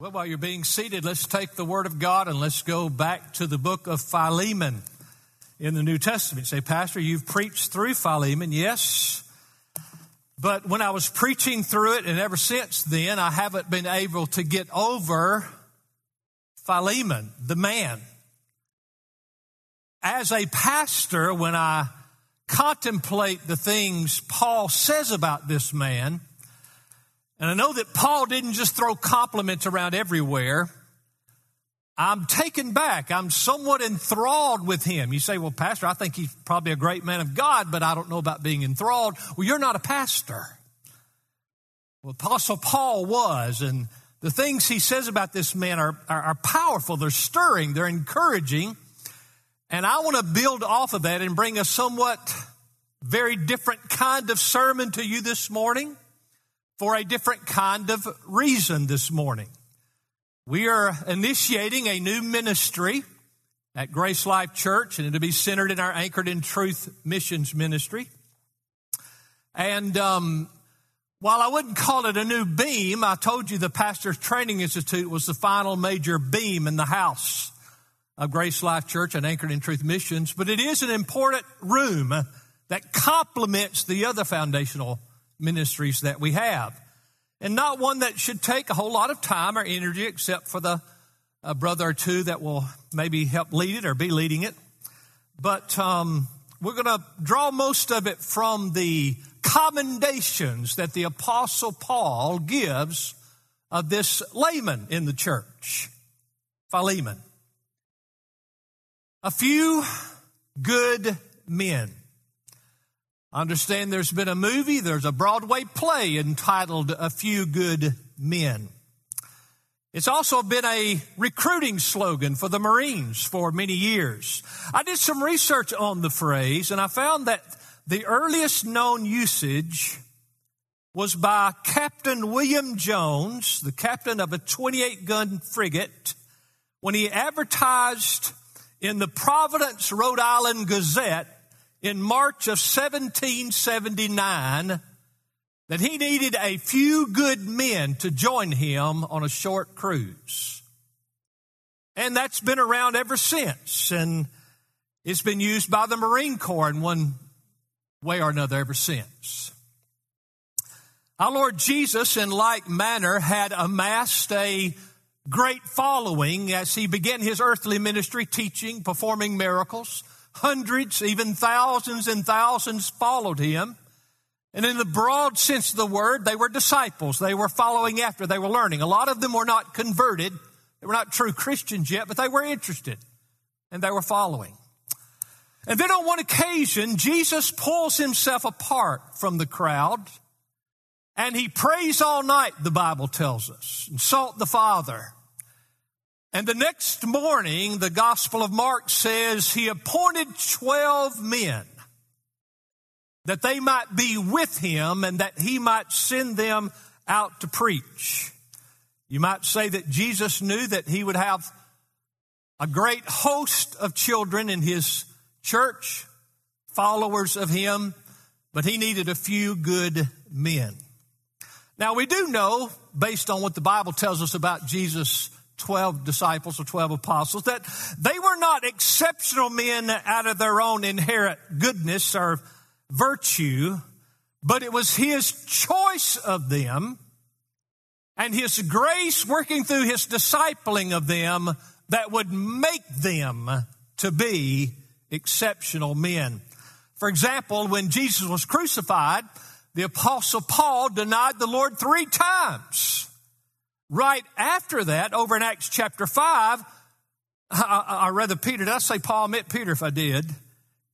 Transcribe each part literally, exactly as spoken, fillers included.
Well, while you're being seated, let's take the Word of God and let's go back to the book of Philemon in the New Testament. You say, Pastor, you've preached through Philemon. Yes, but when I was preaching through it and ever since then, I haven't been able to get over Philemon, the man. As a pastor, when I contemplate the things Paul says about this man, and I know that Paul didn't just throw compliments around everywhere. I'm taken back. I'm somewhat enthralled with him. You say, well, Pastor, I think he's probably a great man of God, but I don't know about being enthralled. Well, you're not a pastor. Well, Apostle Paul was, and the things he says about this man are, are, are powerful. They're stirring. They're encouraging. And I want to build off of that and bring a somewhat very different kind of sermon to you this morning, for a different kind of reason this morning. We are initiating a new ministry at Grace Life Church, and it'll be centered in our Anchored in Truth Missions ministry. And um, while I wouldn't call it a new beam, I told you the Pastor's Training Institute was the final major beam in the house of Grace Life Church and Anchored in Truth Missions, but it is an important room that complements the other foundational ministries that we have, and not one that should take a whole lot of time or energy except for the uh, brother or two that will maybe help lead it or be leading it. But um, we're going to draw most of it from the commendations that the Apostle Paul gives of this layman in the church, Philemon. A few good men. I understand there's been a movie, there's a Broadway play entitled A Few Good Men. It's also been a recruiting slogan for the Marines for many years. I did some research on the phrase, and I found that the earliest known usage was by Captain William Jones, the captain of a twenty-eight gun frigate, when he advertised in the Providence, Rhode Island Gazette, in March of seventeen seventy-nine, that he needed a few good men to join him on a short cruise. And that's been around ever since, and it's been used by the Marine Corps in one way or another ever since. Our Lord Jesus, in like manner, had amassed a great following as he began his earthly ministry, teaching, performing miracles. Hundreds, even thousands and thousands followed him. And in the broad sense of the word, they were disciples. They were following after. They were learning. A lot of them were not converted. They were not true Christians yet, but they were interested, and they were following. And then on one occasion, Jesus pulls himself apart from the crowd, and he prays all night, the Bible tells us, and sought the Father. And the next morning, the Gospel of Mark says he appointed twelve men that they might be with him and that he might send them out to preach. You might say that Jesus knew that he would have a great host of children in his church, followers of him, but he needed a few good men. Now, we do know, based on what the Bible tells us about Jesus' twelve disciples or twelve apostles, that they were not exceptional men out of their own inherent goodness or virtue, but it was his choice of them and his grace working through his discipling of them that would make them to be exceptional men. For example, when Jesus was crucified, the Apostle Paul denied the Lord three times. Right after that, over in Acts chapter five, I rather Peter, did I say Paul? I meant Peter if I did.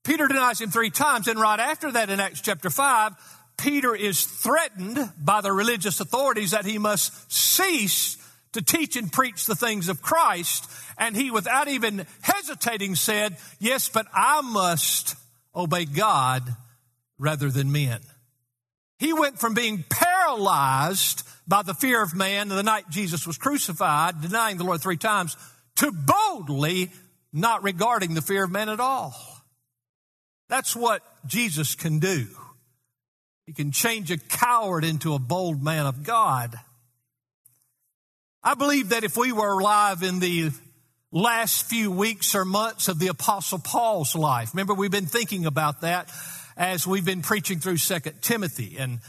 Peter denies him three times, and right after that in Acts chapter five, Peter is threatened by the religious authorities that he must cease to teach and preach the things of Christ, and he, without even hesitating, said, yes, but I must obey God rather than men. He went from being paralyzed by the fear of man, the night Jesus was crucified, denying the Lord three times, to boldly not regarding the fear of man at all. That's what Jesus can do. He can change a coward into a bold man of God. I believe that if we were alive in the last few weeks or months of the Apostle Paul's life, remember we've been thinking about that as we've been preaching through Second Timothy and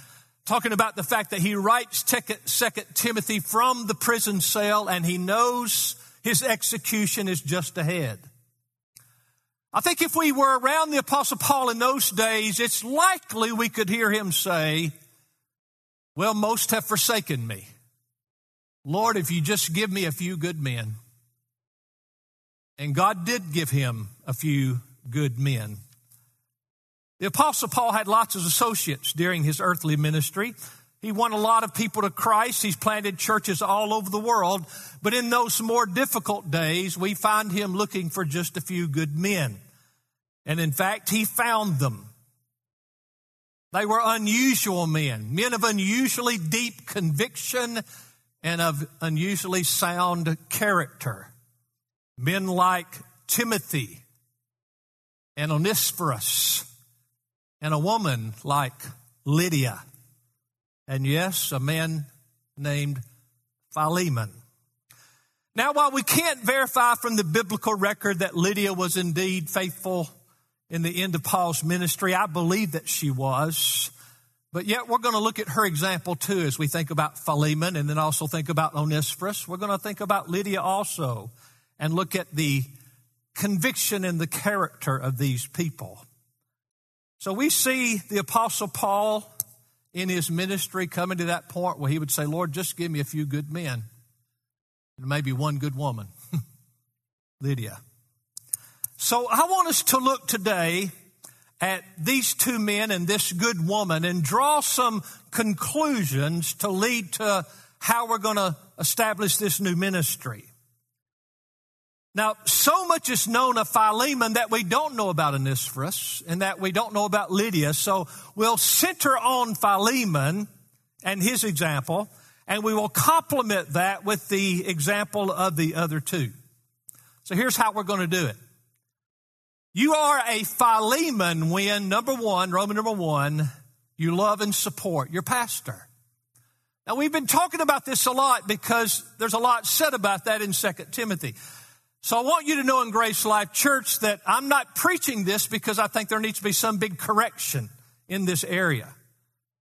talking about the fact that he writes Second Timothy from the prison cell and he knows his execution is just ahead. I think if we were around the Apostle Paul in those days, it's likely we could hear him say, well, most have forsaken me. Lord, if you just give me a few good men. And God did give him a few good men. The Apostle Paul had lots of associates during his earthly ministry. He won a lot of people to Christ. He's planted churches all over the world. But in those more difficult days, we find him looking for just a few good men. And in fact, he found them. They were unusual men, men of unusually deep conviction and of unusually sound character. Men like Timothy and Onesiphorus and a woman like Lydia. And yes, a man named Philemon. Now, while we can't verify from the biblical record that Lydia was indeed faithful in the end of Paul's ministry, I believe that she was. But yet we're going to look at her example too as we think about Philemon and then also think about Onesiphorus. We're going to think about Lydia also and look at the conviction and the character of these people. So we see the Apostle Paul in his ministry coming to that point where he would say, Lord, just give me a few good men and maybe one good woman, Lydia. So I want us to look today at these two men and this good woman and draw some conclusions to lead to how we're going to establish this new ministry. Now, so much is known of Philemon that we don't know about Onesiphorus and that we don't know about Lydia. So we'll center on Philemon and his example, and we will complement that with the example of the other two. So here's how we're going to do it. You are a Philemon when, number one, Roman number one, you love and support your pastor. Now, we've been talking about this a lot because there's a lot said about that in Second Timothy. So I want you to know in Grace Life Church that I'm not preaching this because I think there needs to be some big correction in this area.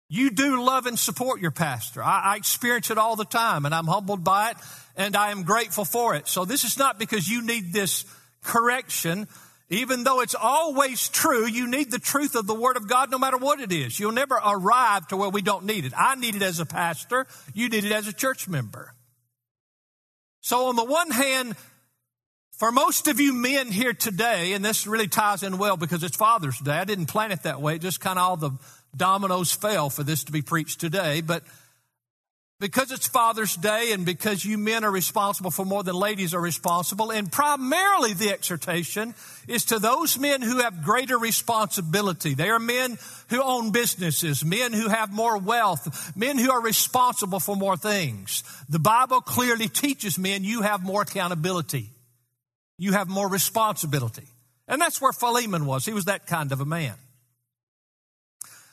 You do love and support your pastor. I, I experience it all the time, and I'm humbled by it, and I am grateful for it. So this is not because you need this correction. Even though it's always true, you need the truth of the Word of God no matter what it is. You'll never arrive to where we don't need it. I need it as a pastor. You need it as a church member. So on the one hand, for most of you men here today, and this really ties in well because it's Father's Day. I didn't plan it that way. Just kind of all the dominoes fell for this to be preached today. But because it's Father's Day and because you men are responsible for more than ladies are responsible, and primarily the exhortation is to those men who have greater responsibility. They are men who own businesses, men who have more wealth, men who are responsible for more things. The Bible clearly teaches men you have more accountability. You have more responsibility. And that's where Philemon was. He was that kind of a man.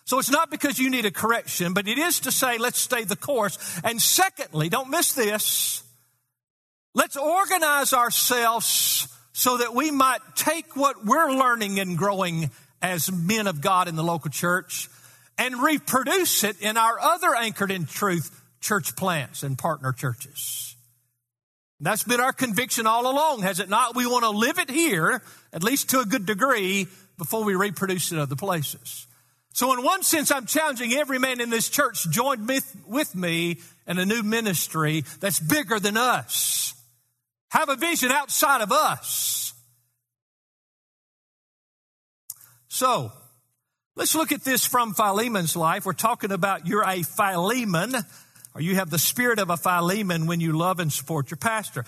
So it's not because you need a correction, but it is to say, let's stay the course. And secondly, don't miss this. Let's organize ourselves so that we might take what we're learning and growing as men of God in the local church and reproduce it in our other Anchored in Truth church plants and partner churches. That's been our conviction all along, has it not? We want to live it here, at least to a good degree, before we reproduce it in other places. So in one sense, I'm challenging every man in this church to join with me in a new ministry that's bigger than us. Have a vision outside of us. So let's look at this from Philemon's life. We're talking about you're a Philemon, or you have the spirit of a Philemon when you love and support your pastor.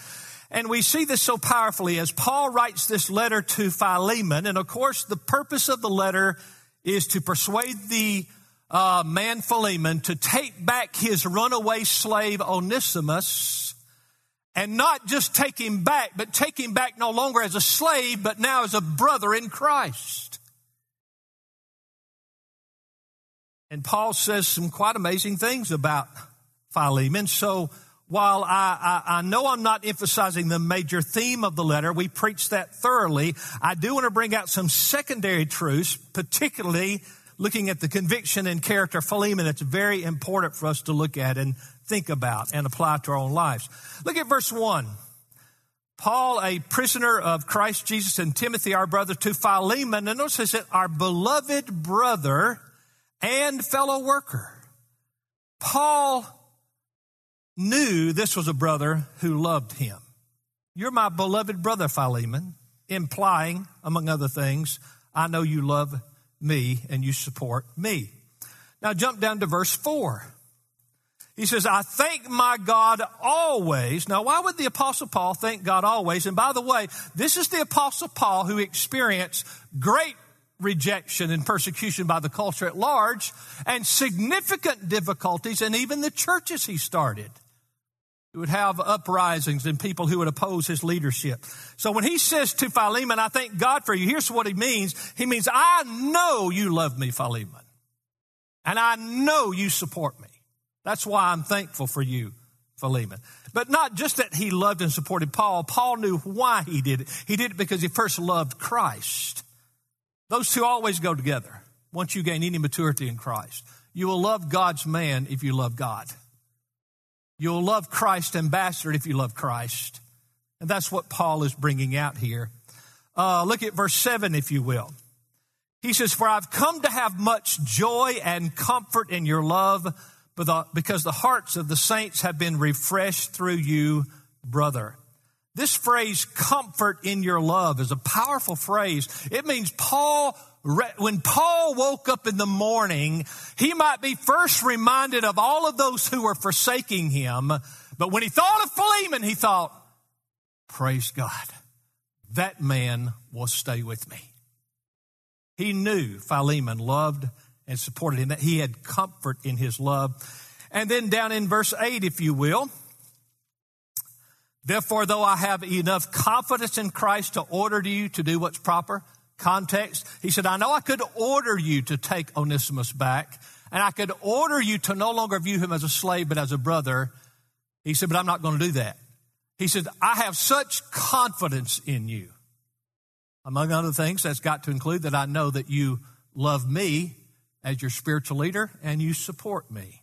And we see this so powerfully as Paul writes this letter to Philemon. And, of course, the purpose of the letter is to persuade the uh, man Philemon to take back his runaway slave Onesimus and not just take him back, but take him back no longer as a slave, but now as a brother in Christ. And Paul says some quite amazing things about Philemon. So While I, I, I know I'm not emphasizing the major theme of the letter, we preach that thoroughly, I do want to bring out some secondary truths, particularly looking at the conviction and character of Philemon. It's very important for us to look at and think about and apply to our own lives. Look at verse one. Paul, a prisoner of Christ Jesus, and Timothy, our brother, to Philemon, and notice this, our beloved brother and fellow worker. Paul knew this was a brother who loved him. You're my beloved brother, Philemon, implying, among other things, I know you love me and you support me. Now jump down to verse four. He says, I thank my God always. Now, why would the Apostle Paul thank God always? And by the way, this is the Apostle Paul who experienced great rejection and persecution by the culture at large and significant difficulties in even the churches he started. It would have uprisings and people who would oppose his leadership. So when he says to Philemon, I thank God for you, here's what he means. He means, I know you love me, Philemon, and I know you support me. That's why I'm thankful for you, Philemon. But not just that he loved and supported Paul. Paul knew why he did it. He did it because he first loved Christ. Those two always go together once you gain any maturity in Christ. You will love God's man if you love God. You'll love Christ's ambassador if you love Christ. And that's what Paul is bringing out here. Uh, look at verse seven, if you will. He says, for I've come to have much joy and comfort in your love, because the hearts of the saints have been refreshed through you, brother. This phrase, comfort in your love, is a powerful phrase. It means Paul, when Paul woke up in the morning, he might be first reminded of all of those who were forsaking him. But when he thought of Philemon, he thought, praise God, that man will stay with me. He knew Philemon loved and supported him, that he had comfort in his love. And then down in verse eight, if you will. Therefore, though I have enough confidence in Christ to order you to do what's proper, context. He said, I know I could order you to take Onesimus back, and I could order you to no longer view him as a slave, but as a brother. He said, but I'm not going to do that. He said, I have such confidence in you. Among other things, that's got to include that I know that you love me as your spiritual leader, and you support me.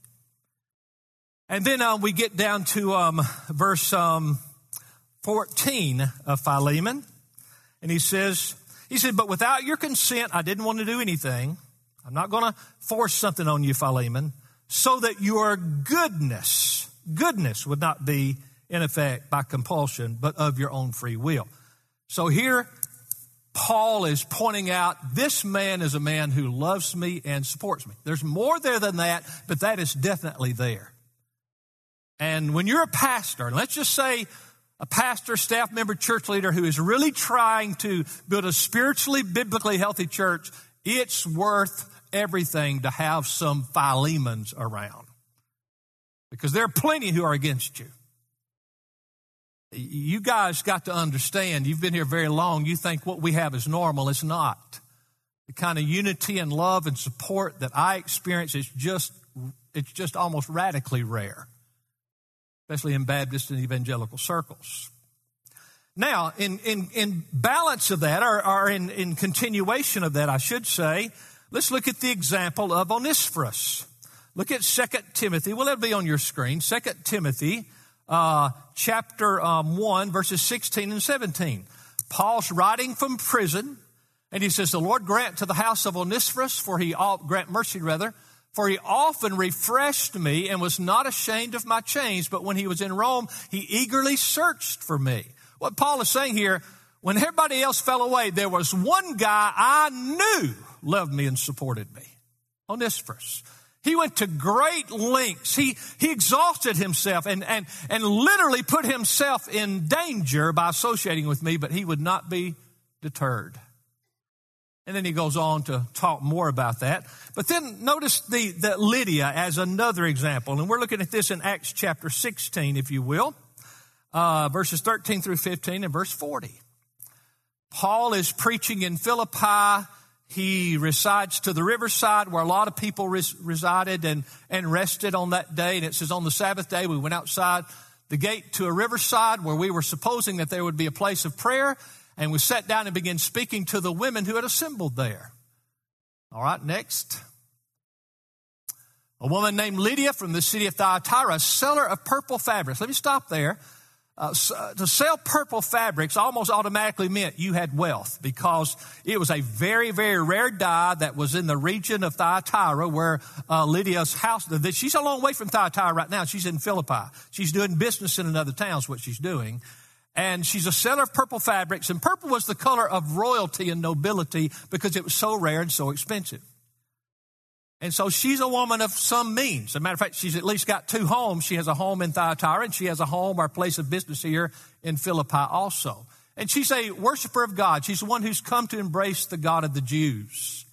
And then uh, we get down to um, verse um, fourteen of Philemon, and he says, he said, but without your consent, I didn't want to do anything. I'm not going to force something on you, Philemon, so that your goodness, goodness would not be in effect by compulsion, but of your own free will. So here, Paul is pointing out, this man is a man who loves me and supports me. There's more there than that, but that is definitely there. And when you're a pastor, and let's just say a pastor, staff member, church leader who is really trying to build a spiritually, biblically healthy church, it's worth everything to have some Philemons around. Because there are plenty who are against you. You guys got to understand, you've been here very long. You think what we have is normal. It's not. The kind of unity and love and support that I experience is just, it's just almost radically rare, especially in Baptist and evangelical circles. Now, in, in, in balance of that, or, or in, in continuation of that, I should say, let's look at the example of Onesiphorus. Look at Second Timothy. Well, that'll be on your screen. Second Timothy Uh, chapter um, one, verses sixteen and seventeen. Paul's writing from prison, and he says, the Lord grant to the house of Onesiphorus, for he all, grant mercy rather, for he often refreshed me and was not ashamed of my chains, but when he was in Rome, he eagerly searched for me. What Paul is saying here, when everybody else fell away, there was one guy I knew loved me and supported me, Onesiphorus. He went to great lengths. He, he exhausted himself and, and, and literally put himself in danger by associating with me, but he would not be deterred. And then he goes on to talk more about that. But then notice the, the Lydia as another example. And we're looking at this in Acts chapter sixteen, if you will, uh, verses thirteen through fifteen and verse forty. Paul is preaching in Philippi. He resides to the riverside where a lot of people res- resided and, and rested on that day. And it says on the Sabbath day, we went outside the gate to a riverside where we were supposing that there would be a place of prayer, and we sat down and began speaking to the women who had assembled there. All right, next. A woman named Lydia from the city of Thyatira, a seller of purple fabrics. Let me stop there. Uh, to sell purple fabrics almost automatically meant you had wealth, because it was a very, very rare dye that was in the region of Thyatira where uh, Lydia's house, she's a long way from Thyatira right now. She's in Philippi. She's doing business in another town is what she's doing. And she's a seller of purple fabrics. And purple was the color of royalty and nobility because it was so rare and so expensive. And so she's a woman of some means. As a matter of fact, she's at least got two homes. She has a home in Thyatira, and she has a home or place of business here in Philippi also. And she's a worshiper of God. She's the one who's come to embrace the God of the Jews.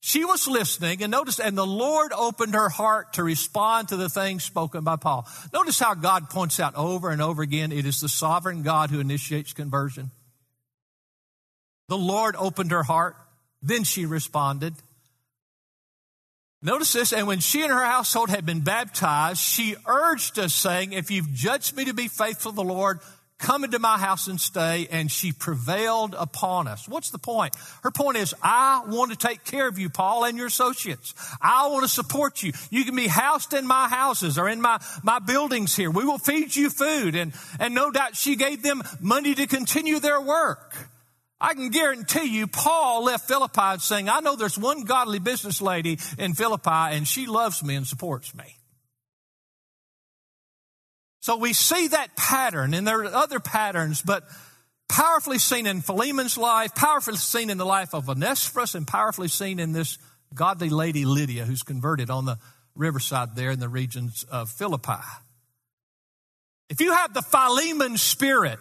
She was listening, and notice, and the Lord opened her heart to respond to the things spoken by Paul. Notice how God points out over and over again, it is the sovereign God who initiates conversion. The Lord opened her heart. Then she responded. Notice this, and when she and her household had been baptized, she urged us, saying, if you've judged me to be faithful to the Lord, come into my house and stay. And she prevailed upon us. What's the point? Her point is, I want to take care of you, Paul, and your associates. I want to support you. You can be housed in my houses or in my, my buildings here. We will feed you food. And, and no doubt she gave them money to continue their work. I can guarantee you Paul left Philippi saying, I know there's one godly business lady in Philippi, and she loves me and supports me. So we see that pattern, and there are other patterns, but powerfully seen in Philemon's life, powerfully seen in the life of Onesiphorus, and powerfully seen in this godly lady Lydia who's converted on the riverside there in the regions of Philippi. If you have the Philemon spirit,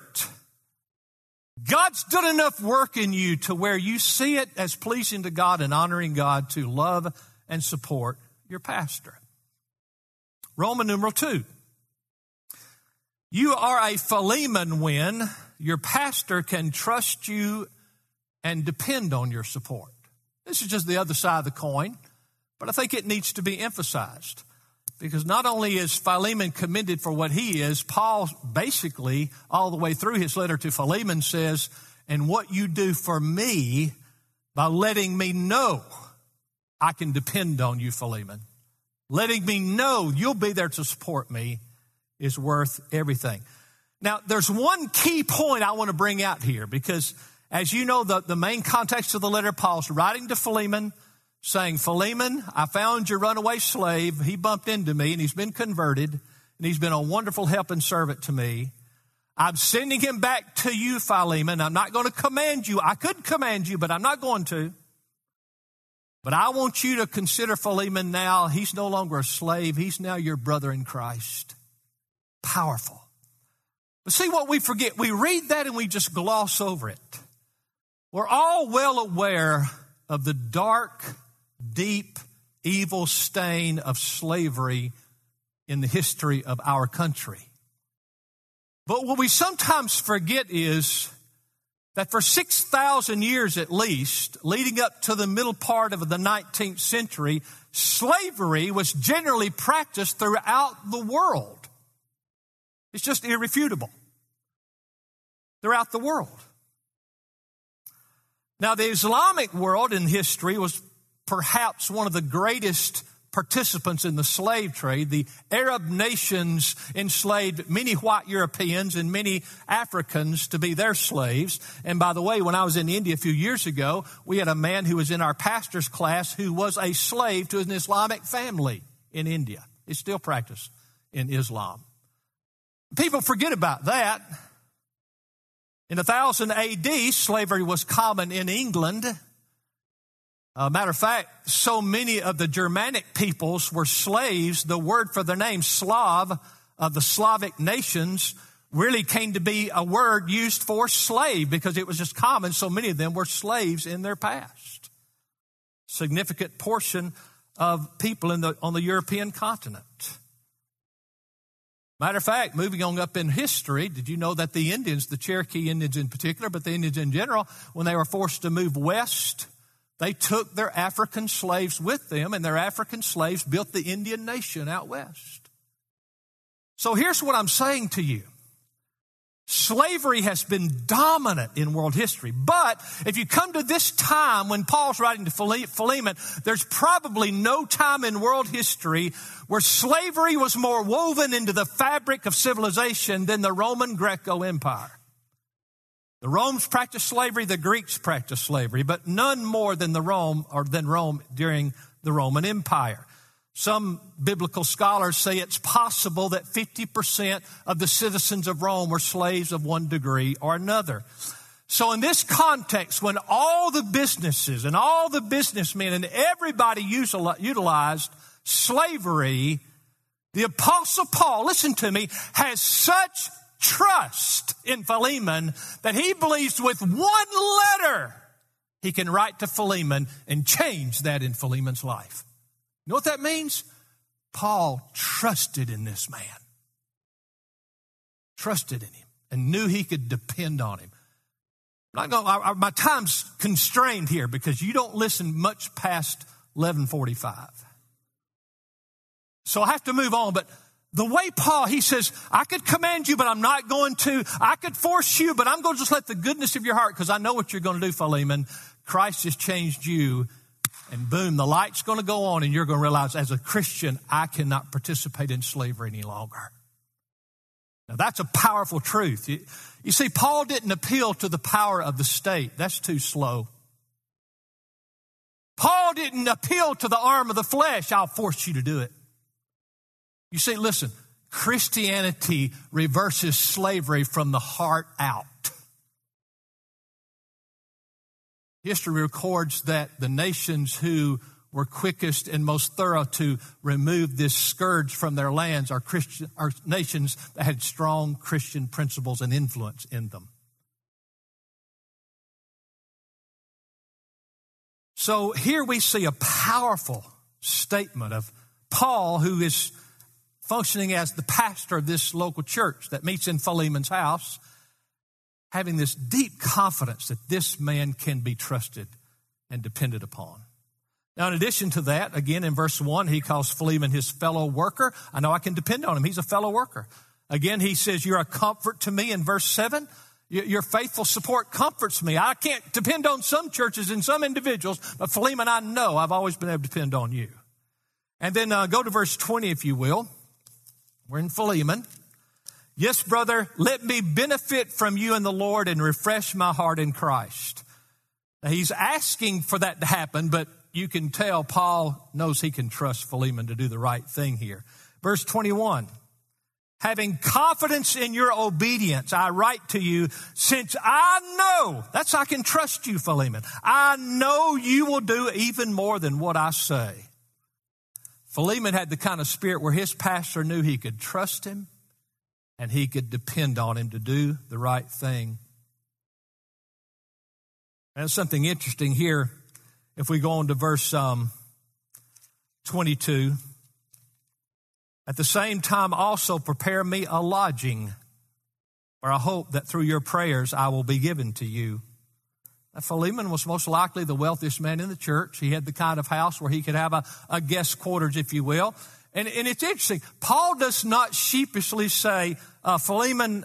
God's done enough work in you to where you see it as pleasing to God and honoring God to love and support your pastor. Roman numeral two. You are a Philemon when your pastor can trust you and depend on your support. This is just the other side of the coin, but I think it needs to be emphasized. Because not only is Philemon commended for what he is, Paul basically, all the way through his letter to Philemon, says, and what you do for me by letting me know I can depend on you, Philemon. Letting me know you'll be there to support me is worth everything. Now, there's one key point I want to bring out here, because as you know, the, the main context of the letter, Paul's writing to Philemon, saying, Philemon, I found your runaway slave. He bumped into me, and he's been converted, and he's been a wonderful help and servant to me. I'm sending him back to you, Philemon. I'm not going to command you. I could command you, but I'm not going to. But I want you to consider Philemon now. He's no longer a slave. He's now your brother in Christ. Powerful. But see what we forget. We read that, and we just gloss over it. We're all well aware of the dark, deep, evil stain of slavery in the history of our country. But what we sometimes forget is that for six thousand years at least, leading up to the middle part of the nineteenth century, slavery was generally practiced throughout the world. It's just irrefutable. Throughout the world. Now, the Islamic world in history was perhaps one of the greatest participants in the slave trade. The Arab nations enslaved many white Europeans and many Africans to be their slaves. And by the way, when I was in India a few years ago, we had a man who was in our pastor's class who was a slave to an Islamic family in India. It's still practiced in Islam. People forget about that. In one thousand A D, slavery was common in England. Uh, matter of fact, so many of the Germanic peoples were slaves. The word for their name, Slav, of the Slavic nations, really came to be a word used for slave because it was just common. So many of them were slaves in their past. Significant portion of people in the, on the European continent. Matter of fact, moving on up in history, did you know that the Indians, the Cherokee Indians in particular, but the Indians in general, when they were forced to move west, they took their African slaves with them, and their African slaves built the Indian nation out west. So here's what I'm saying to you. Slavery has been dominant in world history. But if you come to this time when Paul's writing to Philemon, there's probably no time in world history where slavery was more woven into the fabric of civilization than the Roman Greco Empire. The Romans practiced slavery, the Greeks practiced slavery, but none more than the Rome or than Rome during the Roman Empire. Some biblical scholars say it's possible that fifty percent of the citizens of Rome were slaves of one degree or another. So in this context, when all the businesses and all the businessmen and everybody utilized slavery, the Apostle Paul, listen to me, has such trust in Philemon that he believes with one letter he can write to Philemon and change that in Philemon's life. You know what that means? Paul trusted in this man. Trusted in him and knew he could depend on him. I'm not gonna, I, I, my time's constrained here because you don't listen much past eleven forty-five. So I have to move on, but the way Paul, he says, I could command you, but I'm not going to. I could force you, but I'm going to just let the goodness of your heart, because I know what you're going to do, Philemon. Christ has changed you. And boom, the light's going to go on, and you're going to realize, as a Christian, I cannot participate in slavery any longer. Now, that's a powerful truth. You, you see, Paul didn't appeal to the power of the state. That's too slow. Paul didn't appeal to the arm of the flesh. I'll force you to do it. You see, listen, Christianity reverses slavery from the heart out. History records that the nations who were quickest and most thorough to remove this scourge from their lands are, Christian, are nations that had strong Christian principles and influence in them. So here we see a powerful statement of Paul, who is functioning as the pastor of this local church that meets in Philemon's house, having this deep confidence that this man can be trusted and depended upon. Now, in addition to that, again, in verse one, he calls Philemon his fellow worker. I know I can depend on him. He's a fellow worker. Again, he says, you're a comfort to me in verse seven. Your faithful support comforts me. I can't depend on some churches and some individuals, but Philemon, I know I've always been able to depend on you. And then uh, go to verse twenty, if you will. We're in Philemon. Yes, brother, let me benefit from you in the Lord and refresh my heart in Christ. Now, he's asking for that to happen, but you can tell Paul knows he can trust Philemon to do the right thing here. Verse twenty-one, having confidence in your obedience, I write to you, since I know, that's I can trust you, Philemon. I know you will do even more than what I say. Philemon had the kind of spirit where his pastor knew he could trust him and he could depend on him to do the right thing. And something interesting here, if we go on to verse um, twenty-two. At the same time also prepare me a lodging, for I hope that through your prayers I will be given to you. Now, Philemon was most likely the wealthiest man in the church. He had the kind of house where he could have a, a guest quarters, if you will. And, and it's interesting. Paul does not sheepishly say, uh, Philemon,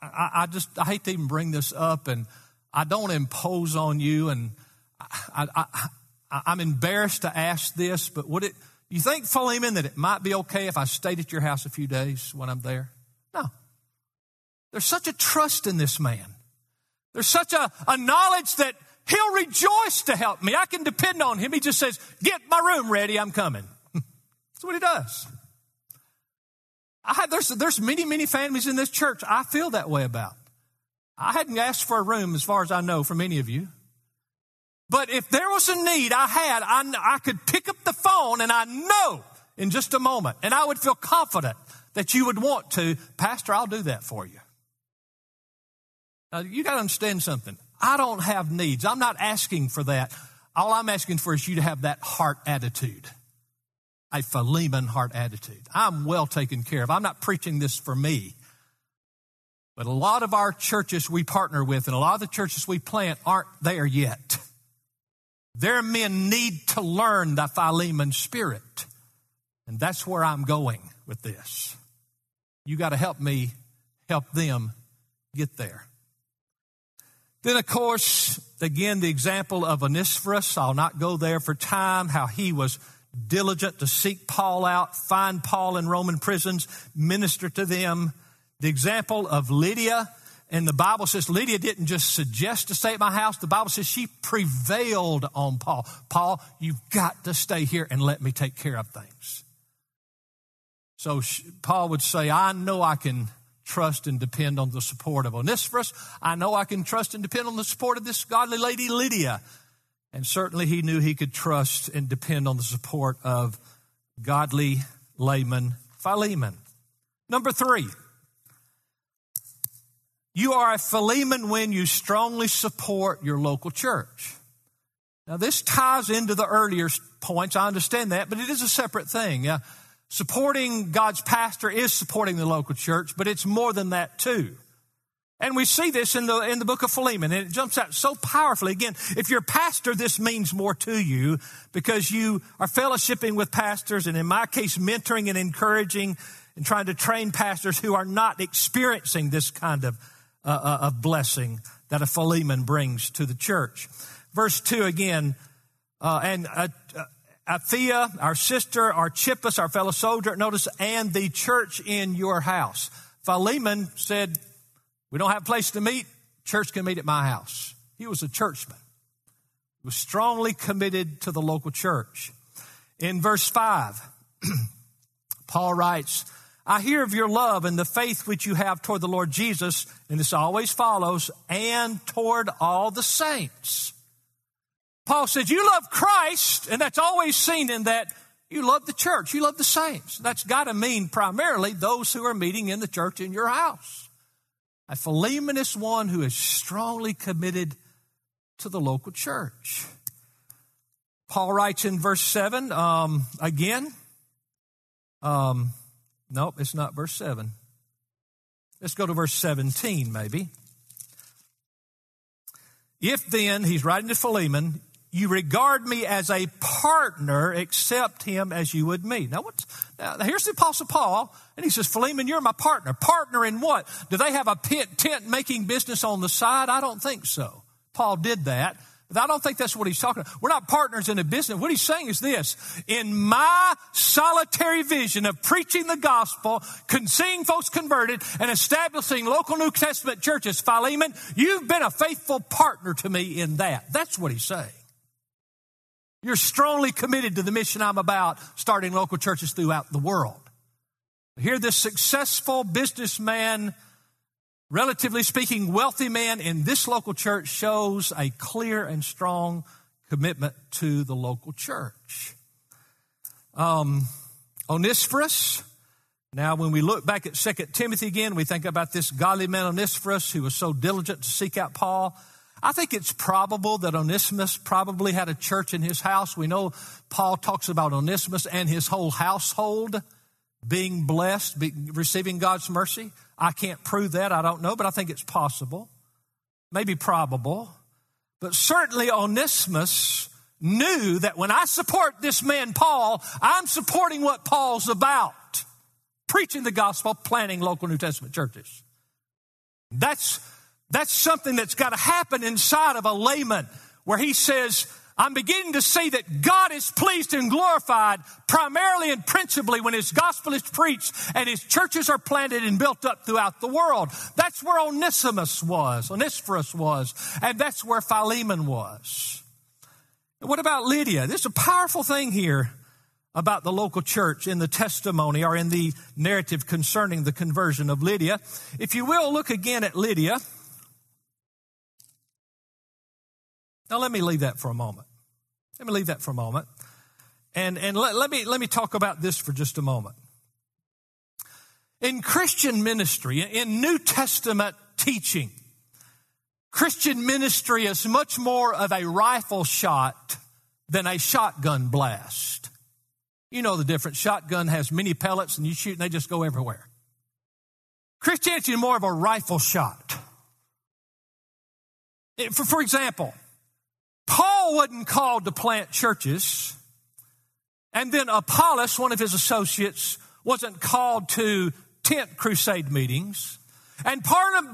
I, I just I hate to even bring this up, and I don't impose on you, and I, I, I, I'm embarrassed to ask this, but would it? You think, Philemon, that it might be okay if I stayed at your house a few days when I'm there? No. There's such a trust in this man. There's such a, a knowledge that he'll rejoice to help me. I can depend on him. He just says, get my room ready, I'm coming. That's what he does. I had, there's, there's many, many families in this church I feel that way about. I hadn't asked for a room, as far as I know, from any of you. But if there was a need I had, I, I could pick up the phone, and I know in just a moment, and I would feel confident that you would want to, Pastor, I'll do that for you. Now, you got to understand something. I don't have needs. I'm not asking for that. All I'm asking for is you to have that heart attitude, a Philemon heart attitude. I'm well taken care of. I'm not preaching this for me. But a lot of our churches we partner with and a lot of the churches we plant aren't there yet. Their men need to learn the Philemon spirit. And that's where I'm going with this. You got to help me help them get there. Then, of course, again, the example of Onesiphorus. I'll not go there for time, how he was diligent to seek Paul out, find Paul in Roman prisons, minister to them. The example of Lydia, and the Bible says Lydia didn't just suggest to stay at my house. The Bible says she prevailed on Paul. Paul, you've got to stay here and let me take care of things. So Paul would say, I know I can trust and depend on the support of Onesiphorus. I know I can trust and depend on the support of this godly lady, Lydia. And certainly he knew he could trust and depend on the support of godly layman Philemon. Number three, you are a Philemon when you strongly support your local church. Now, this ties into the earlier points. I understand that, but it is a separate thing. Yeah. Supporting God's pastor is supporting the local church, but it's more than that too. And we see this in the in the book of Philemon, and it jumps out so powerfully. Again, if you're a pastor, this means more to you because you are fellowshipping with pastors, and in my case, mentoring and encouraging and trying to train pastors who are not experiencing this kind of, uh, of blessing that a Philemon brings to the church. Verse two again, uh, and... Uh, uh, Aphia, our sister, Archippus, our fellow soldier, notice, and the church in your house. Philemon said, we don't have a place to meet. Church can meet at my house. He was a churchman. He was strongly committed to the local church. In verse five, Paul writes, I hear of your love and the faith which you have toward the Lord Jesus, and this always follows, and toward all the saints. Paul said, you love Christ, and that's always seen in that you love the church, you love the saints. That's got to mean primarily those who are meeting in the church in your house. A Philemon is one who is strongly committed to the local church. Paul writes in verse seven, um, again, um, nope, it's not verse seven. Let's go to verse seventeen maybe. If then, he's writing to Philemon, you regard me as a partner, accept him as you would me. Now, what's, now here's the Apostle Paul, and he says, Philemon, you're my partner. Partner in what? Do they have a tent-making business on the side? I don't think so. Paul did that, but I don't think that's what he's talking about. We're not partners in a business. What he's saying is this, in my solitary vision of preaching the gospel, seeing folks converted, and establishing local New Testament churches, Philemon, you've been a faithful partner to me in that. That's what he's saying. You're strongly committed to the mission I'm about, starting local churches throughout the world. Here, this successful businessman, relatively speaking, wealthy man in this local church shows a clear and strong commitment to the local church. Um, Onesiphorus. Now, when we look back at Second Timothy again, we think about this godly man Onesiphorus who was so diligent to seek out Paul. I think it's probable that Onesimus probably had a church in his house. We know Paul talks about Onesimus and his whole household being blessed, be, receiving God's mercy. I can't prove that, I don't know, but I think it's possible, maybe probable. But certainly Onesimus knew that when I support this man Paul, I'm supporting what Paul's about, preaching the gospel, planting local New Testament churches. That's, that's something that's got to happen inside of a layman where he says, I'm beginning to see that God is pleased and glorified primarily and principally when his gospel is preached and his churches are planted and built up throughout the world. That's where Onesimus was, Onesiphorus was, and that's where Philemon was. And what about Lydia? There's a powerful thing here about the local church in the testimony or in the narrative concerning the conversion of Lydia. If you will, look again at Lydia. Now, let me leave that for a moment. Let me leave that for a moment. And, and let, let me, let me talk about this for just a moment. In Christian ministry, in New Testament teaching, Christian ministry is much more of a rifle shot than a shotgun blast. You know the difference. Shotgun has many pellets and you shoot and they just go everywhere. Christianity is more of a rifle shot. For, for example, Paul wasn't called to plant churches, and then Apollos, one of his associates, wasn't called to tent crusade meetings. And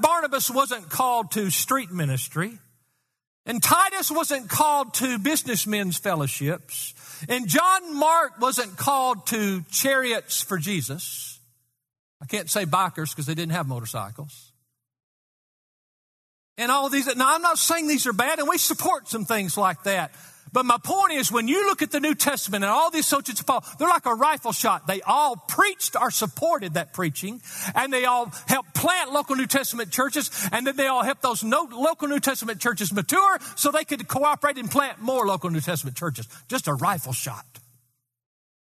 Barnabas wasn't called to street ministry. And Titus wasn't called to businessmen's fellowships. And John Mark wasn't called to chariots for Jesus. I can't say bikers because they didn't have motorcycles. And all these. Now, I'm not saying these are bad, and we support some things like that. But my point is, when you look at the New Testament and all the associates of Paul, they're like a rifle shot. They all preached or supported that preaching, and they all helped plant local New Testament churches, and then they all helped those local New Testament churches mature so they could cooperate and plant more local New Testament churches. Just a rifle shot.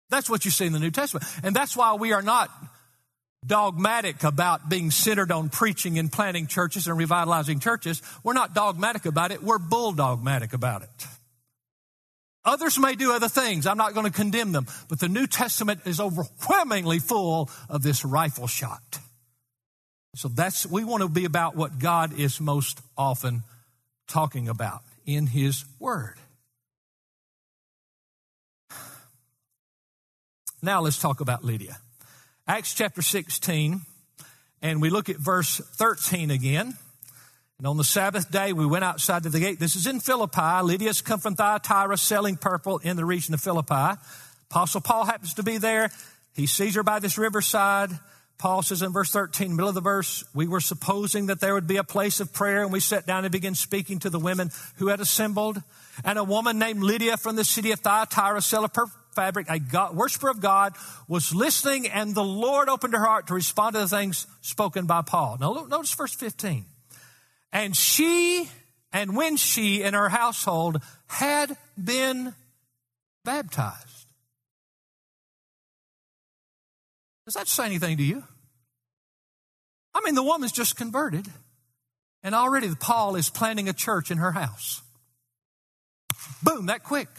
That's what you see in the New Testament. And that's why we are not dogmatic about being centered on preaching and planting churches and revitalizing churches. We're not dogmatic about it. We're bulldogmatic about it. Others may do other things. I'm not going to condemn them. But the New Testament is overwhelmingly full of this rifle shot. So that's, we want to be about what God is most often talking about in His Word. Now let's talk about Lydia. Acts chapter sixteen, and we look at verse thirteen again. And on the Sabbath day, we went outside to the gate. This is in Philippi. Lydia's come from Thyatira selling purple in the region of Philippi. Apostle Paul happens to be there. He sees her by this riverside. Paul says in verse thirteen, middle of the verse, we were supposing that there would be a place of prayer, and we sat down and began speaking to the women who had assembled. And a woman named Lydia from the city of Thyatira, seller of purple fabric, a God, worshiper of God, was listening, and the Lord opened her heart to respond to the things spoken by Paul. Now notice verse fifteen. And she, and when she and her household had been baptized. Does that say anything to you? I mean, the woman's just converted, and already Paul is planting a church in her house. Boom, that quick.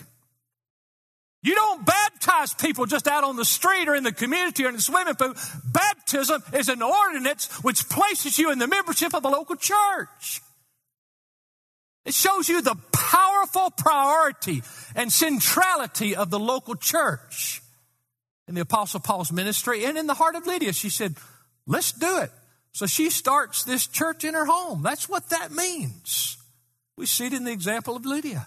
You don't baptize people just out on the street or in the community or in the swimming pool. Baptism is an ordinance which places you in the membership of a local church. It shows you the powerful priority and centrality of the local church in the Apostle Paul's ministry and in the heart of Lydia. She said, let's do it. So she starts this church in her home. That's what that means. We see it in the example of Lydia.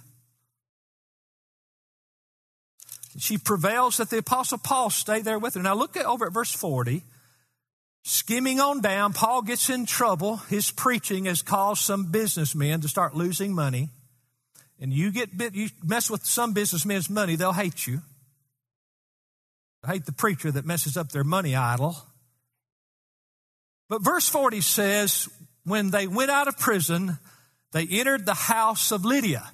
She prevails that the Apostle Paul stay there with her. Now look at, over at verse forty. Skimming on down, Paul gets in trouble. His preaching has caused some businessmen to start losing money. And you get you mess with some businessmen's money, they'll hate you. I hate the preacher that messes up their money idol. But verse forty says, when they went out of prison, they entered the house of Lydia.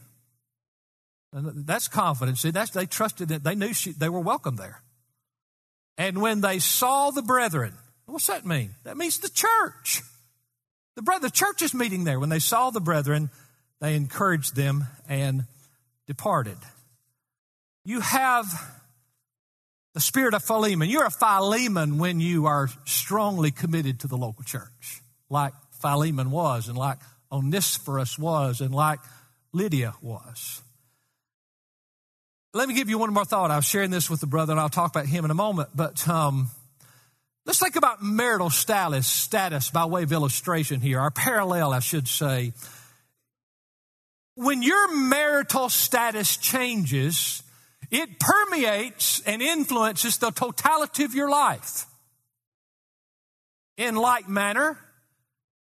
And that's confidence. That's, they trusted it. They knew she, they were welcome there. And when they saw the brethren, what's that mean? That means the church. The, brother, the church is meeting there. When they saw the brethren, they encouraged them and departed. You have the spirit of Philemon. You're a Philemon when you are strongly committed to the local church, like Philemon was, and like Onesiphorus was, and like Lydia was. Let me give you one more thought. I was sharing this with the brother, and I'll talk about him in a moment. But um, let's think about marital status, status by way of illustration here, or parallel, I should say. When your marital status changes, it permeates and influences the totality of your life. In like manner,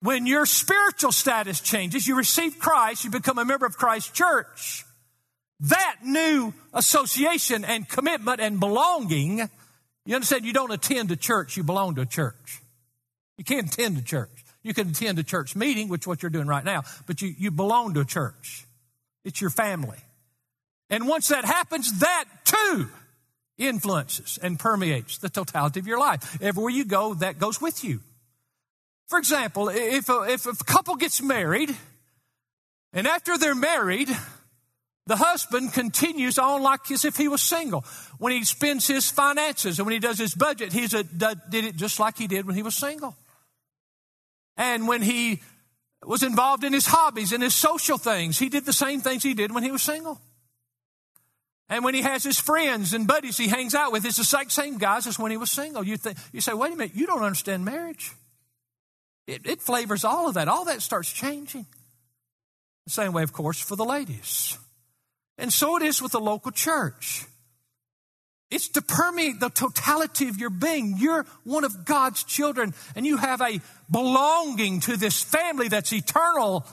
when your spiritual status changes, you receive Christ, you become a member of Christ's church. That new association and commitment and belonging, you understand, you don't attend a church, you belong to a church. You can't attend a church. You can attend a church meeting, which is what you're doing right now, but you, you belong to a church. It's your family. And once that happens, that too influences and permeates the totality of your life. Everywhere you go, that goes with you. For example, if a, if a couple gets married, and after they're married, the husband continues on like as if he was single. When he spends his finances and when he does his budget, he did it just like he did when he was single. And when he was involved in his hobbies and his social things, he did the same things he did when he was single. And when he has his friends and buddies he hangs out with, it's the exact same guys as when he was single. You think, you say, wait a minute, you don't understand marriage. It, it flavors all of that. All that starts changing. The same way, of course, for the ladies. And so it is with the local church. It's to permeate the totality of your being. You're one of God's children, and you have a belonging to this family that's eternal,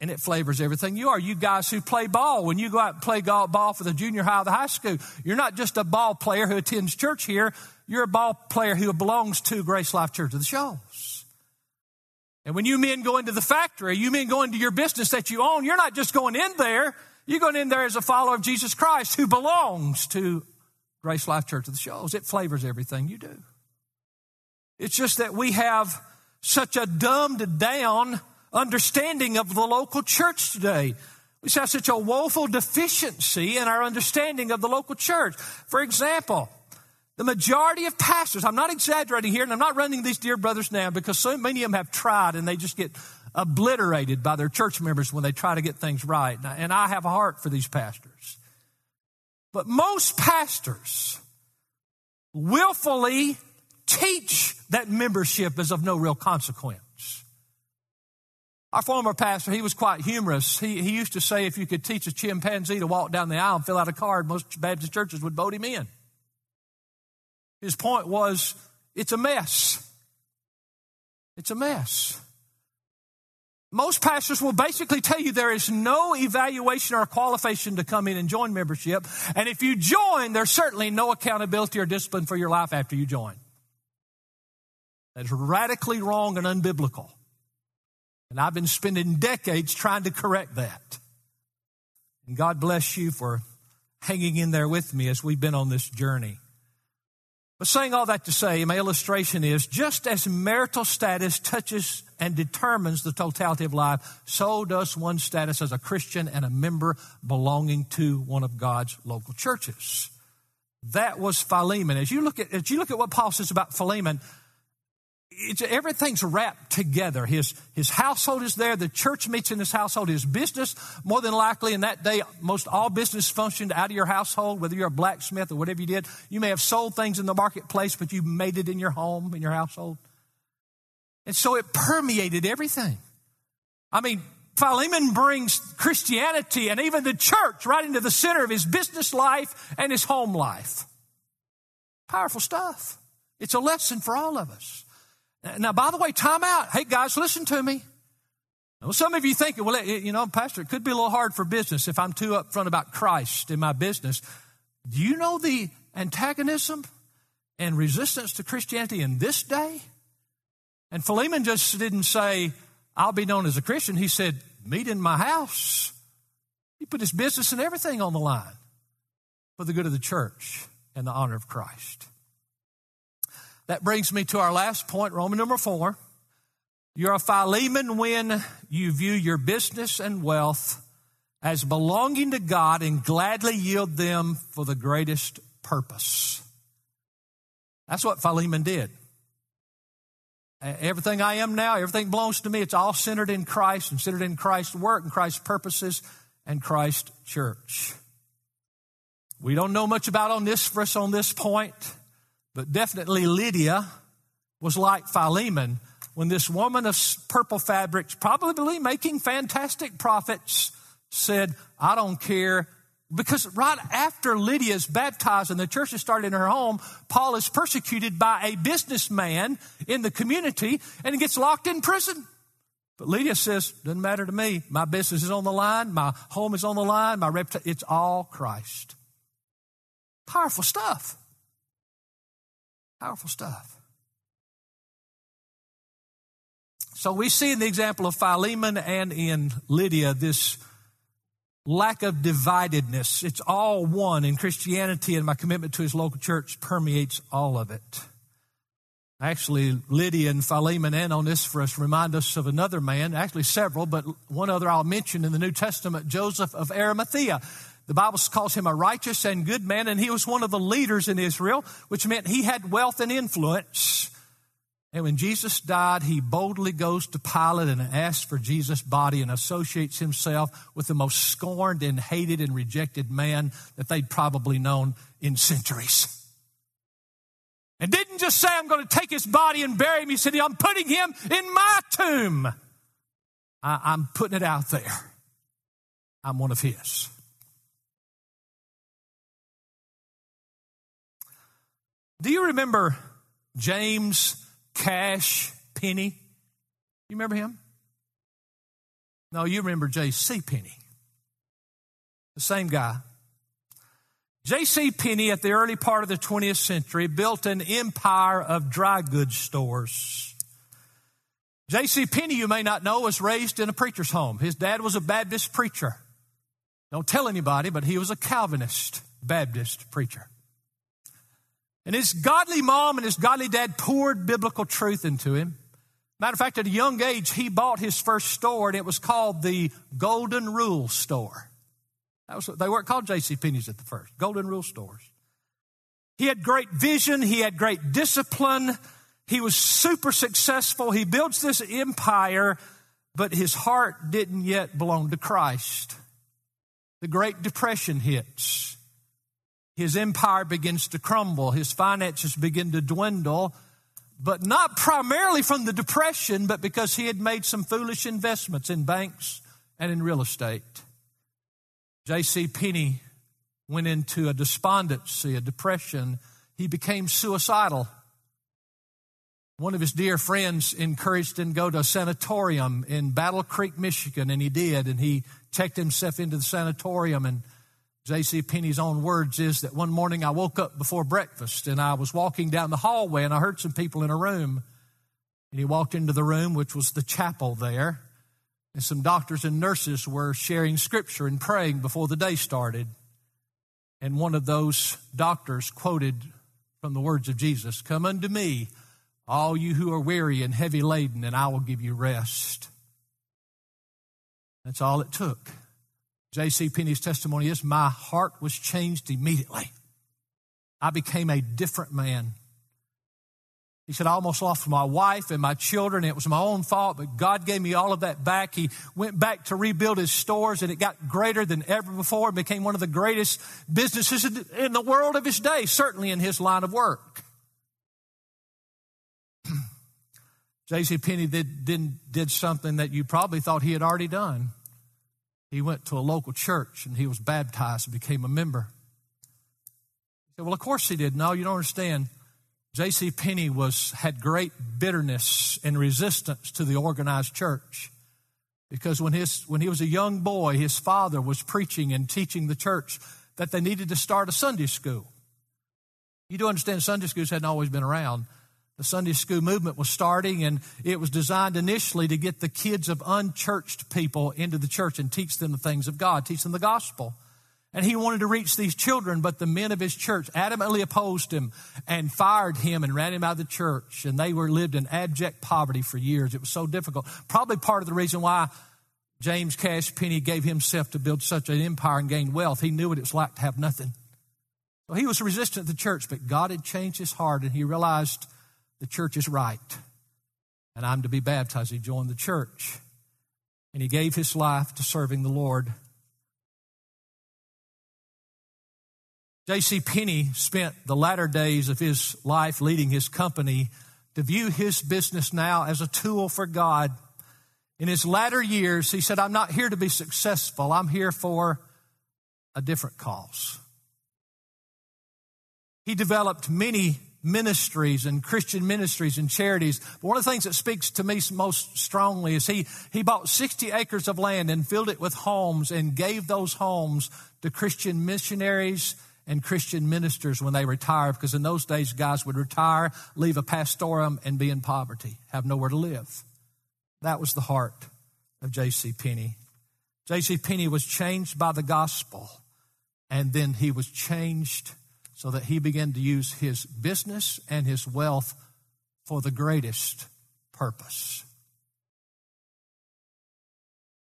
and it flavors everything you are. You guys who play ball, when you go out and play ball for the junior high or the high school, you're not just a ball player who attends church here. You're a ball player who belongs to Grace Life Church of the Shoals. And when you men go into the factory, you men go into your business that you own, you're not just going in there. You're going in there as a follower of Jesus Christ who belongs to Grace Life Church of the Shoals. It flavors everything you do. It's just that we have such a dumbed-down understanding of the local church today. We have such a woeful deficiency in our understanding of the local church. For example, the majority of pastors, I'm not exaggerating here, and I'm not running these dear brothers down because so many of them have tried and they just get obliterated by their church members when they try to get things right. And I have a heart for these pastors. But most pastors willfully teach that membership is of no real consequence. Our former pastor, he was quite humorous. He, he used to say if you could teach a chimpanzee to walk down the aisle and fill out a card, most Baptist churches would vote him in. His point was, it's a mess. It's a mess. Most pastors will basically tell you there is no evaluation or qualification to come in and join membership. And if you join, there's certainly no accountability or discipline for your life after you join. That is radically wrong and unbiblical. And I've been spending decades trying to correct that. And God bless you for hanging in there with me as we've been on this journey. But saying all that to say, my illustration is just as marital status touches and determines the totality of life, so does one's status as a Christian and a member belonging to one of God's local churches. That was Philemon. As you look at, as you look at what Paul says about Philemon, it's, everything's wrapped together. His, his household is there. The church meets in his household. His business, more than likely in that day, most all business functioned out of your household, whether you're a blacksmith or whatever you did. You may have sold things in the marketplace, but you made it in your home, in your household. And so it permeated everything. I mean, Philemon brings Christianity and even the church right into the center of his business life and his home life. Powerful stuff. It's a lesson for all of us. Now, by the way, time out. Hey, guys, listen to me. Well, some of you think, well, you know, Pastor, it could be a little hard for business if I'm too upfront about Christ in my business. Do you know the antagonism and resistance to Christianity in this day? And Philemon just didn't say, I'll be known as a Christian. He said, meet in my house. He put his business and everything on the line for the good of the church and the honor of Christ. That brings me to our last point, Roman number four. You're a Philemon when you view your business and wealth as belonging to God and gladly yield them for the greatest purpose. That's what Philemon did. Everything I am now, everything belongs to me. It's all centered in Christ and centered in Christ's work and Christ's purposes and Christ's church. We don't know much about Onesiphorus on this point. But definitely Lydia was like Philemon when this woman of purple fabrics, probably making fantastic profits, said, I don't care. Because right after Lydia is baptized and the church is started in her home, Paul is persecuted by a businessman in the community and he gets locked in prison. But Lydia says, doesn't matter to me. My business is on the line. My home is on the line. My reputation, it's all Christ. Powerful stuff. Powerful stuff. So we see in the example of Philemon and in Lydia this lack of dividedness. It's all one in Christianity, and my commitment to his local church permeates all of it. Actually, Lydia and Philemon and Onesiphorus remind us of another man, actually several, but one other I'll mention in the New Testament, Joseph of Arimathea. The Bible calls him a righteous and good man, and he was one of the leaders in Israel, which meant he had wealth and influence. And when Jesus died, he boldly goes to Pilate and asks for Jesus' body and associates himself with the most scorned and hated and rejected man that they'd probably known in centuries. And didn't just say, I'm going to take his body and bury him. He said, I'm putting him in my tomb. I, I'm putting it out there. I'm one of his. Do you remember James Cash Penney? You remember him? No, you remember J C Penney. The same guy. J C Penney, at the early part of the twentieth century, built an empire of dry goods stores. J C Penney, you may not know, was raised in a preacher's home. His dad was a Baptist preacher. Don't tell anybody, but he was a Calvinist Baptist preacher. And his godly mom and his godly dad poured biblical truth into him. Matter of fact, at a young age, he bought his first store, and it was called the Golden Rule Store. That was, they weren't called J C Penney's at the first, Golden Rule Stores. He had great vision. He had great discipline. He was super successful. He builds this empire, but his heart didn't yet belong to Christ. The Great Depression hits. His empire begins to crumble. His finances begin to dwindle, but not primarily from the depression, but because he had made some foolish investments in banks and in real estate. J C Penney went into a despondency, a depression. He became suicidal. One of his dear friends encouraged him to go to a sanatorium in Battle Creek, Michigan, and he did, and he checked himself into the sanatorium. And J C Penney's own words is that one morning I woke up before breakfast and I was walking down the hallway and I heard some people in a room. And he walked into the room, which was the chapel there. And some doctors and nurses were sharing scripture and praying before the day started. And one of those doctors quoted from the words of Jesus, "Come unto me, all you who are weary and heavy laden, and I will give you rest." That's all it took. J C Penney's testimony is, my heart was changed immediately. I became a different man. He said, I almost lost my wife and my children. It was my own fault, but God gave me all of that back. He went back to rebuild his stores, and it got greater than ever before and became one of the greatest businesses in the world of his day, certainly in his line of work. J C Penney did, did, did something that you probably thought he had already done. He went to a local church, and he was baptized and became a member. He said, well, of course he did. No, you don't understand. J C Penney was, had great bitterness and resistance to the organized church, because when, his, when he was a young boy, his father was preaching and teaching the church that they needed to start a Sunday school. You do understand Sunday schools hadn't always been around. The Sunday school movement was starting, and it was designed initially to get the kids of unchurched people into the church and teach them the things of God, teach them the gospel. And he wanted to reach these children, but the men of his church adamantly opposed him and fired him and ran him out of the church. And they were lived in abject poverty for years. It was so difficult. Probably part of the reason why James Cash Penney gave himself to build such an empire and gain wealth. He knew what it was like to have nothing. So he was resistant to the church, but God had changed his heart, and he realized the church is right, and I'm to be baptized. He joined the church, and he gave his life to serving the Lord. J C Penney spent the latter days of his life leading his company to view his business now as a tool for God. In his latter years, he said, I'm not here to be successful. I'm here for a different cause. He developed many ministries and Christian ministries and charities. But one of the things that speaks to me most strongly is he, he bought sixty acres of land and filled it with homes and gave those homes to Christian missionaries and Christian ministers when they retired, because in those days, guys would retire, leave a pastorum, and be in poverty, have nowhere to live. That was the heart of J C Penney. J C Penney was changed by the gospel, and then he was changed so that he began to use his business and his wealth for the greatest purpose.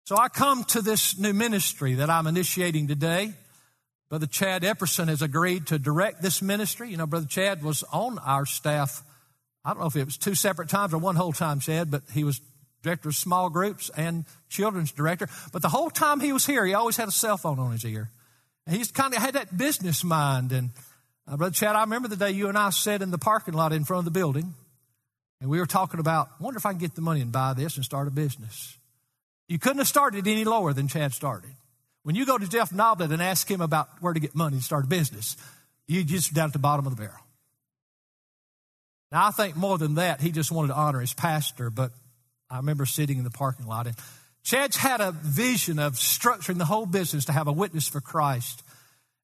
So I come to this new ministry that I'm initiating today. Brother Chad Epperson has agreed to direct this ministry. You know, Brother Chad was on our staff I don't know if it was two separate times or one whole time, Chad, but he was director of small groups and children's director. But the whole time he was here, he always had a cell phone on his ear. And he's kind of had that business mind. And uh, Brother Chad, I remember the day you and I sat in the parking lot in front of the building, and we were talking about, I wonder if I can get the money and buy this and start a business. You couldn't have started any lower than Chad started. When you go to Jeff Noblett and ask him about where to get money to start a business, you just down at the bottom of the barrel. Now, I think more than that, he just wanted to honor his pastor, but I remember sitting in the parking lot, and Chad's had a vision of structuring the whole business to have a witness for Christ.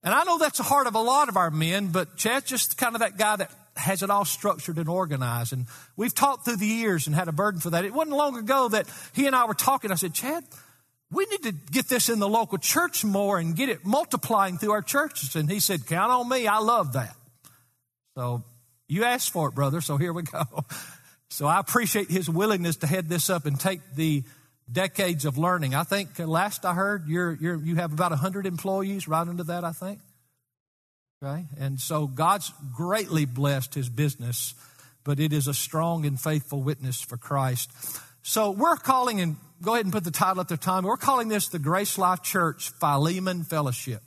And I know that's the heart of a lot of our men, but Chad's just kind of that guy that has it all structured and organized. And we've talked through the years and had a burden for that. It wasn't long ago that he and I were talking. I said, Chad, we need to get this in the local church more and get it multiplying through our churches. And he said, count on me. I love that. So you asked for it, brother, so here we go. So I appreciate his willingness to head this up and take the decades of learning. I think last I heard, you're, you're, you have about one hundred employees right under that, I think. Okay? And so God's greatly blessed his business, but it is a strong and faithful witness for Christ. So we're calling, and go ahead and put the title up there, Tom. We're calling this the Grace Life Church Philemon Fellowship.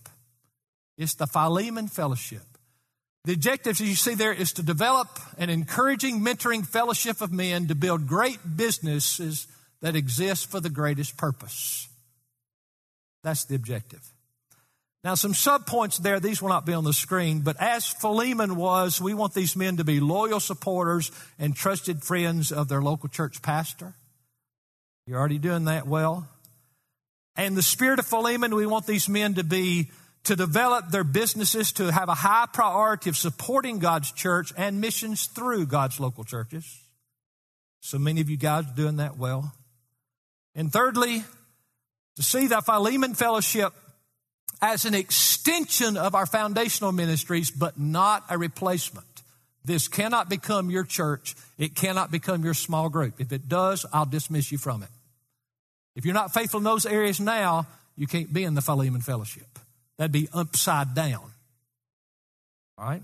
It's the Philemon Fellowship. The objectives, as you see there, is to develop an encouraging, mentoring fellowship of men to build great businesses that exist for the greatest purpose. That's the objective. Now, some subpoints there. These will not be on the screen, but as Philemon was, we want these men to be loyal supporters and trusted friends of their local church pastor. You're already doing that well. And the spirit of Philemon, we want these men to be to develop their businesses, to have a high priority of supporting God's church and missions through God's local churches. So many of you guys are doing that well. And thirdly, to see the Philemon Fellowship as an extension of our foundational ministries, but not a replacement. This cannot become your church. It cannot become your small group. If it does, I'll dismiss you from it. If you're not faithful in those areas now, you can't be in the Philemon Fellowship. That'd be upside down. All right?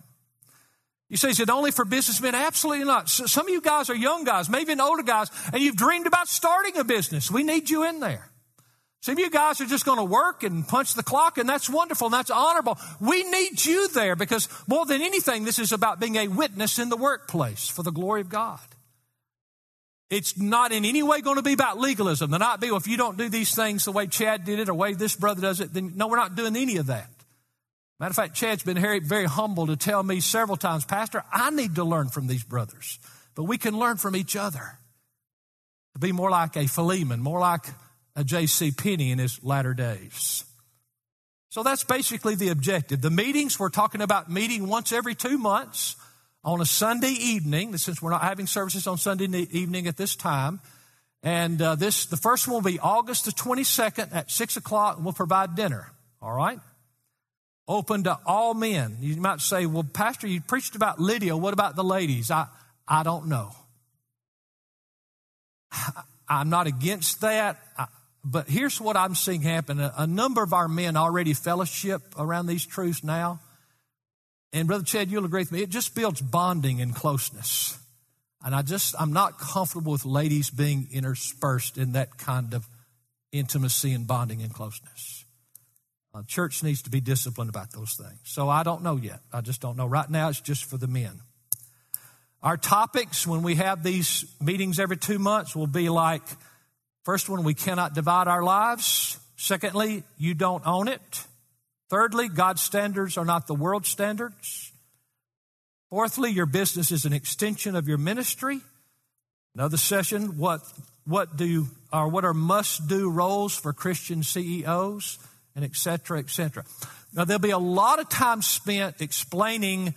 You say, is it only for businessmen? Absolutely not. So some of you guys are young guys, maybe even older guys, and you've dreamed about starting a business. We need you in there. Some of you guys are just going to work and punch the clock, and that's wonderful, and that's honorable. We need you there because more than anything, this is about being a witness in the workplace for the glory of God. It's not in any way going to be about legalism. They're not, well, if you don't do these things the way Chad did it or the way this brother does it, then no, we're not doing any of that. Matter of fact, Chad's been very, very humble to tell me several times, Pastor, I need to learn from these brothers, but we can learn from each other to be more like a Philemon, more like a J C Penney in his latter days. So that's basically the objective. The meetings, we're talking about meeting once every two months, on a Sunday evening, since we're not having services on Sunday evening at this time. And uh, this the first one will be August the twenty-second at six o'clock, and we'll provide dinner, all right? Open to all men. You might say, well, Pastor, you preached about Lydia. What about the ladies? I, I don't know. I, I'm not against that, I, but here's what I'm seeing happen. A, a number of our men already fellowship around these truths now. And Brother Chad, you'll agree with me, it just builds bonding and closeness. And I just, I'm not comfortable with ladies being interspersed in that kind of intimacy and bonding and closeness. Uh, church needs to be disciplined about those things. So I don't know yet. I just don't know. Right now, it's just for the men. Our topics, when we have these meetings every two months, will be like, first one, we cannot divide our lives. Secondly, you don't own it. Thirdly, God's standards are not the world's standards. Fourthly, your business is an extension of your ministry. Another session, what what do or what are must-do roles for Christian C E Os, and et cetera, et cetera. Now, there'll be a lot of time spent explaining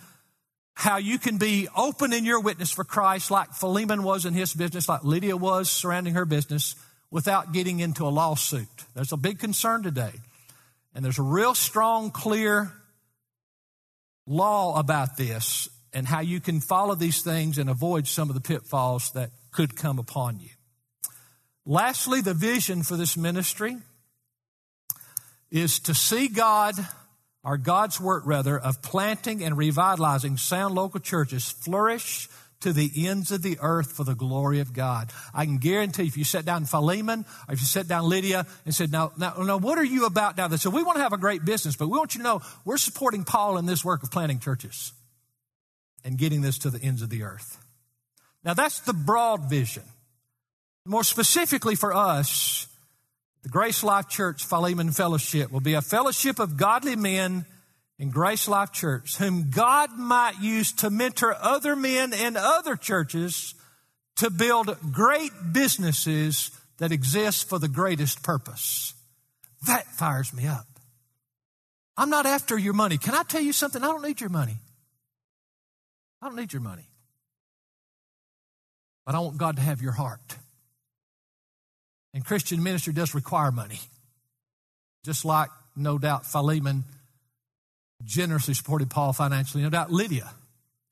how you can be open in your witness for Christ like Philemon was in his business, like Lydia was surrounding her business, without getting into a lawsuit. There's a big concern today. And there's a real strong, clear law about this and how you can follow these things and avoid some of the pitfalls that could come upon you. Lastly, the vision for this ministry is to see God, or God's work rather, of planting and revitalizing sound local churches flourish to the ends of the earth for the glory of God. I can guarantee if you sat down Philemon or if you sat down Lydia and said, now, now, now what are you about now? They said, we want to have a great business, but we want you to know we're supporting Paul in this work of planting churches and getting this to the ends of the earth. Now, that's the broad vision. More specifically for us, the Grace Life Church Philemon Fellowship will be a fellowship of godly men in Grace Life Church, whom God might use to mentor other men in other churches to build great businesses that exist for the greatest purpose. That fires me up. I'm not after your money. Can I tell you something? I don't need your money. I don't need your money. But I want God to have your heart. And Christian ministry does require money. Just like, no doubt, Philemon generously supported Paul financially. No doubt Lydia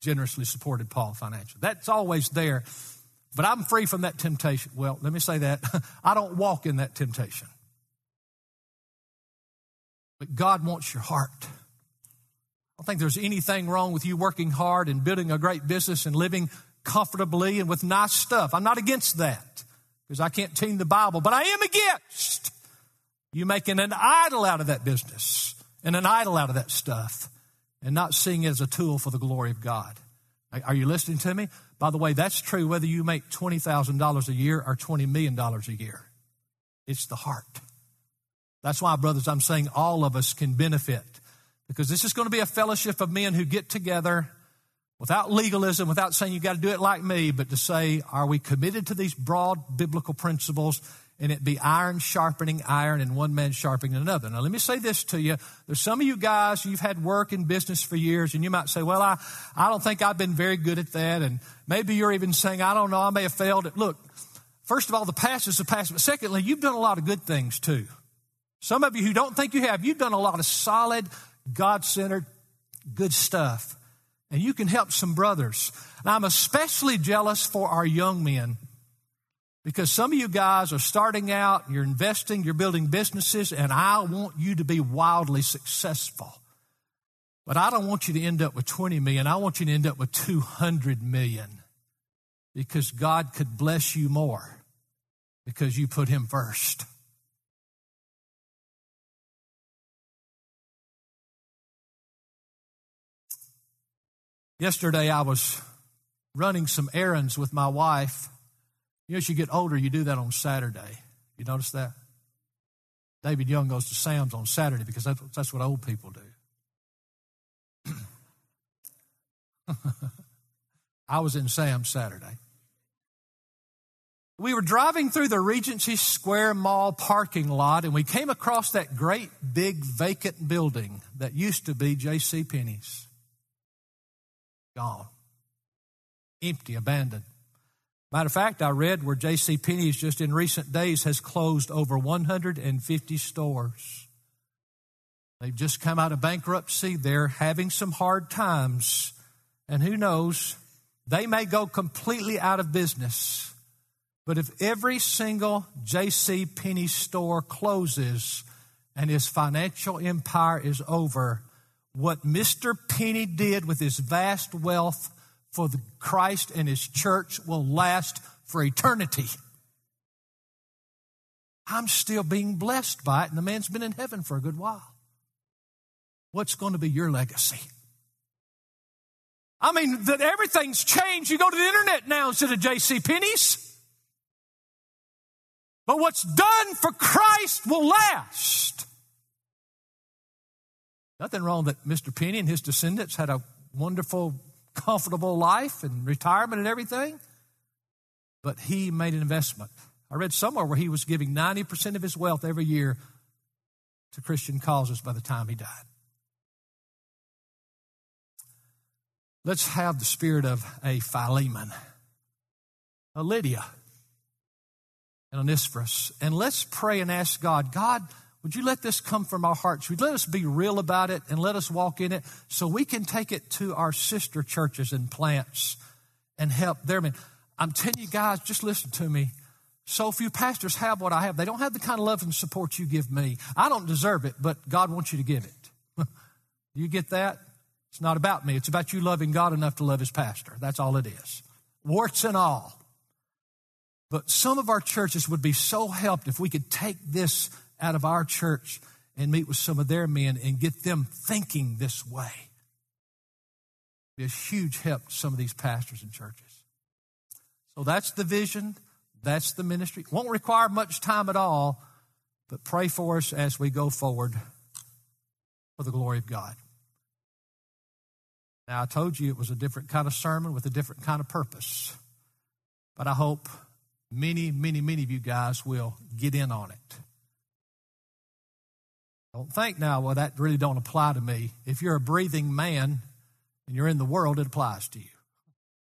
generously supported Paul financially. That's always there. But I'm free from that temptation. Well, let me say that. I don't walk in that temptation. But God wants your heart. I don't think there's anything wrong with you working hard and building a great business and living comfortably and with nice stuff. I'm not against that because I can't teach the Bible. But I am against you making an idol out of that business and an idol out of that stuff and not seeing it as a tool for the glory of God. Are you listening to me? By the way, that's true whether you make twenty thousand dollars a year or twenty million dollars a year. It's the heart. That's why, brothers, I'm saying all of us can benefit, because this is going to be a fellowship of men who get together without legalism, without saying you got to do it like me, but to say, are we committed to these broad biblical principles? And it be iron sharpening iron and one man sharpening another. Now, let me say this to you. There's some of you guys, you've had work in business for years, and you might say, well, I, I don't think I've been very good at that. And maybe you're even saying, I don't know, I may have failed it. Look, first of all, the past is the past. But secondly, you've done a lot of good things too. Some of you who don't think you have, you've done a lot of solid, God-centered, good stuff. And you can help some brothers. And I'm especially jealous for our young men, because some of you guys are starting out, you're investing, you're building businesses, and I want you to be wildly successful. But I don't want you to end up with twenty million. I want you to end up with two hundred million, because God could bless you more because you put him first. Yesterday, I was running some errands with my wife. You know, as you get older, you do that on Saturday. You notice that? David Young goes to Sam's on Saturday because that's what old people do. I was in Sam's Saturday. We were driving through the Regency Square Mall parking lot, and we came across that great big vacant building that used to be J C Penney's. Gone. Empty, abandoned. Matter of fact, I read where J C Penney's just in recent days has closed over one hundred fifty stores. They've just come out of bankruptcy. They're having some hard times. And who knows, they may go completely out of business. But if every single J C Penney store closes and his financial empire is over, what Mister Penney did with his vast wealth for the Christ and his church will last for eternity. I'm still being blessed by it, and the man's been in heaven for a good while. What's going to be your legacy? I mean, that everything's changed. You go to the internet now instead of J C Penney's. But what's done for Christ will last. Nothing wrong that Mister Penney and his descendants had a wonderful, comfortable life and retirement and everything, but he made an investment. I read somewhere where he was giving ninety percent of his wealth every year to Christian causes by the time he died. Let's have the spirit of a Philemon, a Lydia, and Onesiphorus, and let's pray and ask God, God, would you let this come from our hearts? Would you let us be real about it and let us walk in it so we can take it to our sister churches and plants and help their men? I'm telling you guys, just listen to me. So few pastors have what I have. They don't have the kind of love and support you give me. I don't deserve it, but God wants you to give it. You get that? It's not about me. It's about you loving God enough to love his pastor. That's all it is. warts and all. But some of our churches would be so helped if we could take this out of our church and meet with some of their men and get them thinking this way. It'd be a huge help to some of these pastors and churches. So that's the vision. That's the ministry. It won't require much time at all, but pray for us as we go forward for the glory of God. Now, I told you it was a different kind of sermon with a different kind of purpose, but I hope many, many, many of you guys will get in on it. Don't think now, well, that really don't apply to me. If you're a breathing man and you're in the world, it applies to you.